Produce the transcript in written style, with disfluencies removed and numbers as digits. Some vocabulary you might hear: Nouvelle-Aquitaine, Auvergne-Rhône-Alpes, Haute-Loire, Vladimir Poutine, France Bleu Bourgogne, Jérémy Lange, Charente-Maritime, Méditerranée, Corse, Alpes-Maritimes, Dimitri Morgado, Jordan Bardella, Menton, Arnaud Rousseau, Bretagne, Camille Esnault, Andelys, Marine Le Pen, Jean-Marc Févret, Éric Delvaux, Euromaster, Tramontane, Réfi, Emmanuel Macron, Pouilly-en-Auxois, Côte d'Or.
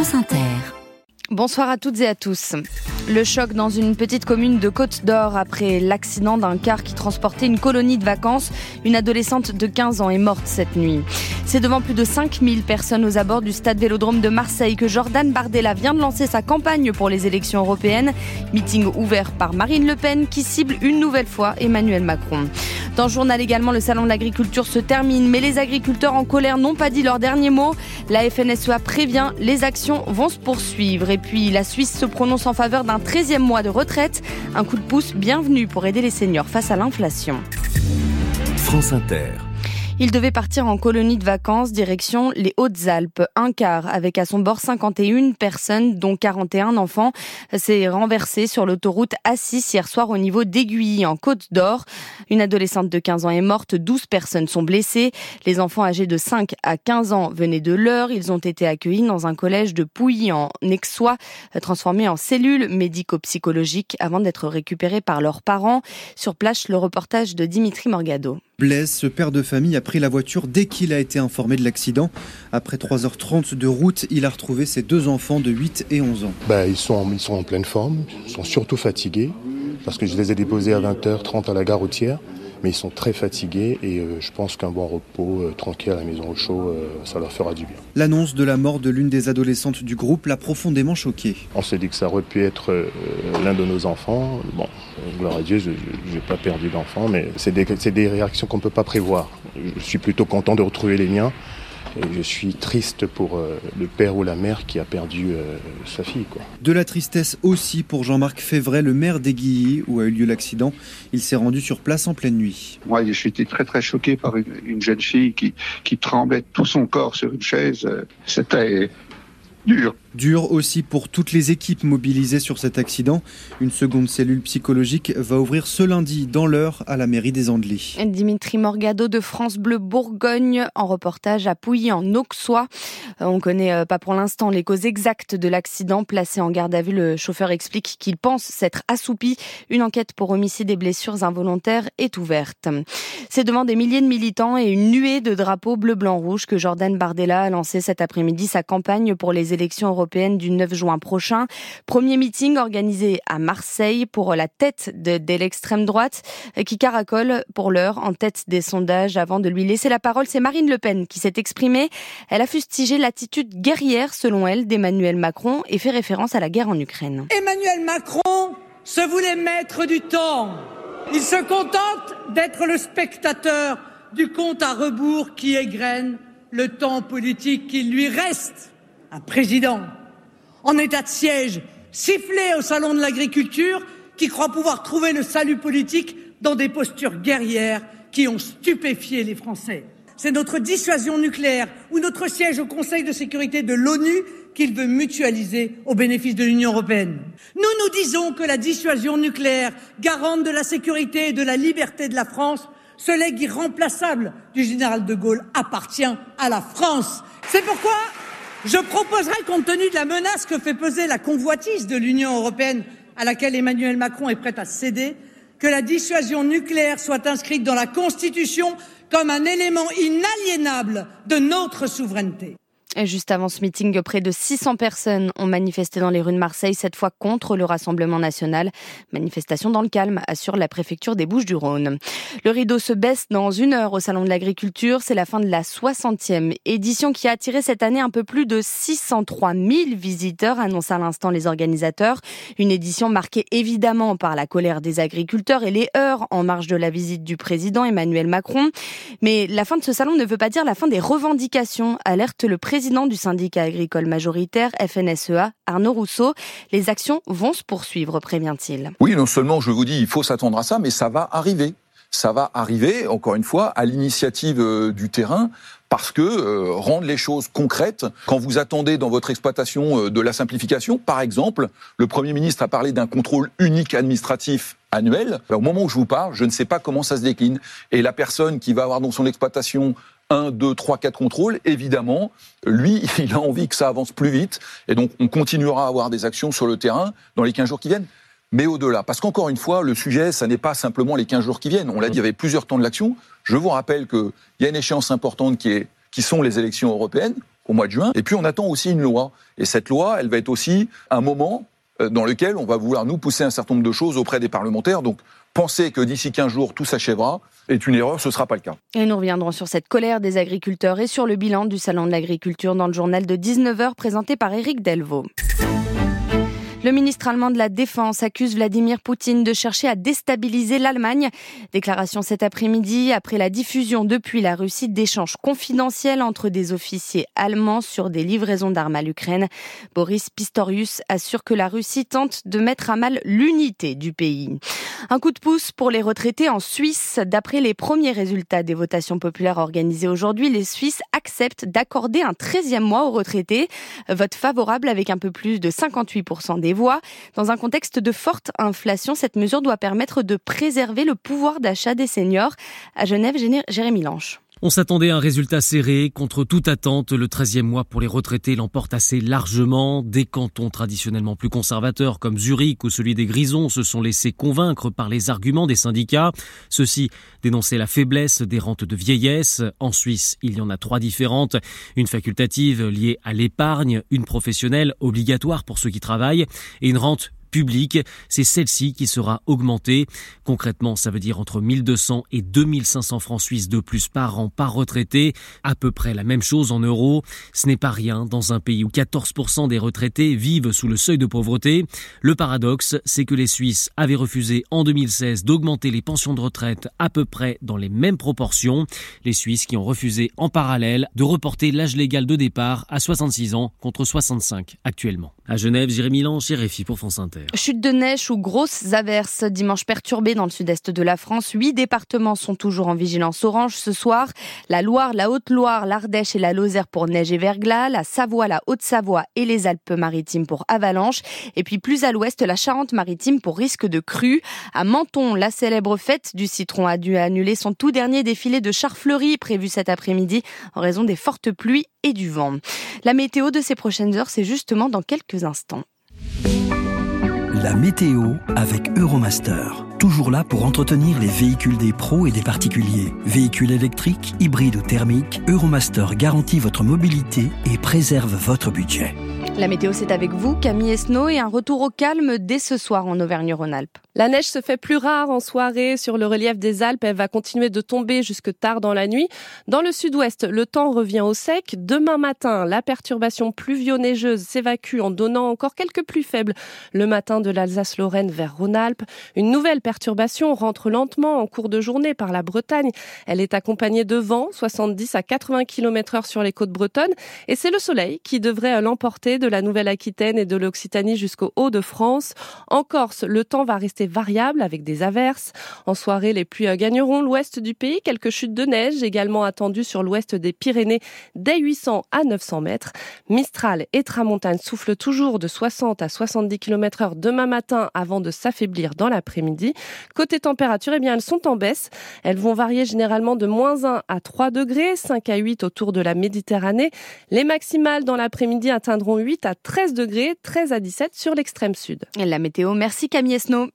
France Inter. Bonsoir à toutes et à tous. Le choc dans une petite commune de Côte d'Or après l'accident d'un car qui transportait une colonie de vacances. Une adolescente de 15 ans est morte cette nuit. C'est devant plus de 5000 personnes aux abords du stade Vélodrome de Marseille que Jordan Bardella vient de lancer sa campagne pour les élections européennes. Meeting ouvert par Marine Le Pen qui cible une nouvelle fois Emmanuel Macron. Dans le journal également, le salon de l'agriculture se termine, mais les agriculteurs en colère n'ont pas dit leur dernier mot. La FNSEA prévient, les actions vont se poursuivre. Et puis la Suisse se prononce en faveur d'un 13e mois de retraite. Un coup de pouce bienvenu pour aider les seniors face à l'inflation. France Inter. Il devait partir en colonie de vacances, direction les Hautes-Alpes. Un car avec à son bord 51 personnes, dont 41 enfants, s'est renversé sur l'autoroute A6 hier soir au niveau d'Aiguilly, en Côte d'Or. Une adolescente de 15 ans est morte, 12 personnes sont blessées. Les enfants âgés de 5 à 15 ans venaient de l'Eure. Ils ont été accueillis dans un collège de Pouilly-en-Auxois, transformé en cellule médico-psychologique avant d'être récupérés par leurs parents. Sur place, le reportage de Dimitri Morgado. Blaise, ce père de famille, a pris la voiture dès qu'il a été informé de l'accident. Après 3h30 de route, il a retrouvé ses deux enfants de 8 et 11 ans. Ils sont en pleine forme, ils sont surtout fatigués, parce que je les ai déposés à 20h30 à la gare routière. Mais ils sont très fatigués et je pense qu'un bon repos tranquille à la maison au chaud, ça leur fera du bien. L'annonce de la mort de l'une des adolescentes du groupe l'a profondément choqué. On s'est dit que ça aurait pu être l'un de nos enfants. Bon, gloire à Dieu, je n'ai pas perdu d'enfant, mais c'est des réactions qu'on ne peut pas prévoir. Je suis plutôt content de retrouver les miens. Et je suis triste pour le père ou la mère qui a perdu sa fille, quoi. De la tristesse aussi pour Jean-Marc Févret, le maire d'Aiguilly, où a eu lieu l'accident. Il s'est rendu sur place en pleine nuit. Moi, j'étais très très choqué par une jeune fille qui tremblait tout son corps sur une chaise. C'était dur. Dur aussi pour toutes les équipes mobilisées sur cet accident. Une seconde cellule psychologique va ouvrir ce lundi dans l'Eure à la mairie des Andelys. Dimitri Morgado de France Bleu Bourgogne en reportage à Pouilly-en-Auxois. On ne connaît pas pour l'instant les causes exactes de l'accident. Placé en garde à vue, le chauffeur explique qu'il pense s'être assoupi. Une enquête pour homicide et blessures involontaires est ouverte. C'est devant des milliers de militants et une nuée de drapeaux bleu-blanc-rouge que Jordan Bardella a lancé cet après-midi sa campagne pour les élections européenne du 9 juin prochain. Premier meeting organisé à Marseille pour la tête de l'extrême droite qui caracole pour l'heure en tête des sondages. Avant de lui laisser la parole, c'est Marine Le Pen qui s'est exprimée. Elle a fustigé l'attitude guerrière, selon elle, d'Emmanuel Macron et fait référence à la guerre en Ukraine. Emmanuel Macron se voulait maître du temps. Il se contente d'être le spectateur du compte à rebours qui égrène le temps politique qui lui reste. Un président en état de siège, sifflé au salon de l'agriculture, qui croit pouvoir trouver le salut politique dans des postures guerrières qui ont stupéfié les Français. C'est notre dissuasion nucléaire ou notre siège au Conseil de sécurité de l'ONU qu'il veut mutualiser au bénéfice de l'Union européenne. Nous nous disons que la dissuasion nucléaire, garante de la sécurité et de la liberté de la France, ce legs irremplaçable du général de Gaulle appartient à la France. C'est pourquoi je proposerai, compte tenu de la menace que fait peser la convoitise de l'Union européenne à laquelle Emmanuel Macron est prêt à céder, que la dissuasion nucléaire soit inscrite dans la Constitution comme un élément inaliénable de notre souveraineté. Et juste avant ce meeting, près de 600 personnes ont manifesté dans les rues de Marseille, cette fois contre le Rassemblement National. Manifestation dans le calme, assure la préfecture des Bouches-du-Rhône. Le rideau se baisse dans une heure au Salon de l'Agriculture. C'est la fin de la 60e édition qui a attiré cette année un peu plus de 603 000 visiteurs, annoncent à l'instant les organisateurs. Une édition marquée évidemment par la colère des agriculteurs et les heurts en marge de la visite du président Emmanuel Macron. Mais la fin de ce salon ne veut pas dire la fin des revendications, alerte le président du syndicat agricole majoritaire FNSEA, Arnaud Rousseau. Les actions vont se poursuivre, prévient-il. Oui, non seulement, je vous dis, il faut s'attendre à ça, mais ça va arriver. Ça va arriver, encore une fois, à l'initiative du terrain, parce que rendre les choses concrètes, quand vous attendez dans votre exploitation de la simplification, par exemple, le Premier ministre a parlé d'un contrôle unique administratif annuel. Alors, au moment où je vous parle, je ne sais pas comment ça se décline. Et la personne qui va avoir dans son exploitation 1, 2, 3, 4 contrôles, évidemment, lui, il a envie que ça avance plus vite. Et donc, on continuera à avoir des actions sur le terrain dans les 15 jours qui viennent. Mais au-delà, parce qu'encore une fois, le sujet, ça n'est pas simplement les 15 jours qui viennent. On l'a dit, il y avait plusieurs temps de l'action. Je vous rappelle qu'il y a une échéance importante qui sont les élections européennes. au mois de juin. Et puis, on attend aussi une loi. Et cette loi, elle va être aussi un moment dans lequel on va vouloir nous pousser un certain nombre de choses auprès des parlementaires. Donc, penser que d'ici 15 jours, tout s'achèvera est une erreur, ce ne sera pas le cas. Et nous reviendrons sur cette colère des agriculteurs et sur le bilan du Salon de l'agriculture dans le journal de 19h présenté par Éric Delvaux. Le ministre allemand de la Défense accuse Vladimir Poutine de chercher à déstabiliser l'Allemagne. Déclaration cet après-midi après la diffusion depuis la Russie d'échanges confidentiels entre des officiers allemands sur des livraisons d'armes à l'Ukraine. Boris Pistorius assure que la Russie tente de mettre à mal l'unité du pays. Un coup de pouce pour les retraités en Suisse. D'après les premiers résultats des votations populaires organisées aujourd'hui, les Suisses acceptent d'accorder un 13e mois aux retraités. Vote favorable avec un peu plus de 58% des voix. Dans un contexte de forte inflation, cette mesure doit permettre de préserver le pouvoir d'achat des seniors. À Genève, Jérémy Lange. On s'attendait à un résultat serré. Contre toute attente, le 13e mois pour les retraités l'emporte assez largement. Des cantons traditionnellement plus conservateurs comme Zurich ou celui des Grisons se sont laissés convaincre par les arguments des syndicats. Ceux-ci dénonçaient la faiblesse des rentes de vieillesse. En Suisse, il y en a 3 différentes. Une facultative liée à l'épargne, une professionnelle obligatoire pour ceux qui travaillent et une rente publique, c'est celle-ci qui sera augmentée. Concrètement, ça veut dire entre 1200 et 2500 francs suisses de plus par an par retraité, à peu près la même chose en euros. Ce n'est pas rien dans un pays où 14% des retraités vivent sous le seuil de pauvreté. Le paradoxe, c'est que les Suisses avaient refusé en 2016 d'augmenter les pensions de retraite à peu près dans les mêmes proportions. Les Suisses qui ont refusé en parallèle de reporter l'âge légal de départ à 66 ans contre 65 actuellement. À Genève, Jérémy Lange et Réfi pour France Inter. Chute de neige ou grosses averses dimanche perturbées dans le sud-est de la France. 8 départements sont toujours en vigilance orange ce soir. La Loire, la Haute-Loire, l'Ardèche et la Lozère pour neige et verglas. La Savoie, la Haute-Savoie et les Alpes-Maritimes pour avalanche. Et puis plus à l'ouest, la Charente-Maritime pour risque de crue. À Menton, la célèbre fête du citron a dû annuler son tout dernier défilé de chars fleuris prévu cet après-midi en raison des fortes pluies et du vent. La météo de ces prochaines heures, c'est justement dans quelques instants. La météo avec Euromaster. Toujours là pour entretenir les véhicules des pros et des particuliers. Véhicules électriques, hybrides ou thermiques, Euromaster garantit votre mobilité et préserve votre budget. La météo, c'est avec vous, Camille Esnault, et un retour au calme dès ce soir en Auvergne-Rhône-Alpes. La neige se fait plus rare en soirée sur le relief des Alpes. Elle va continuer de tomber jusque tard dans la nuit. Dans le sud-ouest, le temps revient au sec. Demain matin, la perturbation pluvio-neigeuse s'évacue en donnant encore quelques pluies faibles le matin de l'Alsace-Lorraine vers Rhône-Alpes. Une nouvelle perturbation rentre lentement en cours de journée par la Bretagne. Elle est accompagnée de vents, 70 à 80 km/h sur les côtes bretonnes. Et c'est le soleil qui devrait l'emporter de la Nouvelle-Aquitaine et de l'Occitanie jusqu'aux Hauts-de-France. En Corse, le temps va rester variable avec des averses. En soirée, les pluies gagneront l'ouest du pays. Quelques chutes de neige également attendues sur l'ouest des Pyrénées dès 800 à 900 mètres. Mistral et tramontane soufflent toujours de 60 à 70 km/h demain matin avant de s'affaiblir dans l'après-midi. Côté température, elles sont en baisse. Elles vont varier généralement de -1 à 3 degrés, 5 à 8 autour de la Méditerranée. Les maximales dans l'après-midi atteindront 8 à 13 degrés, 13 à 17 sur l'extrême sud. Et la météo, merci Camille Esnault.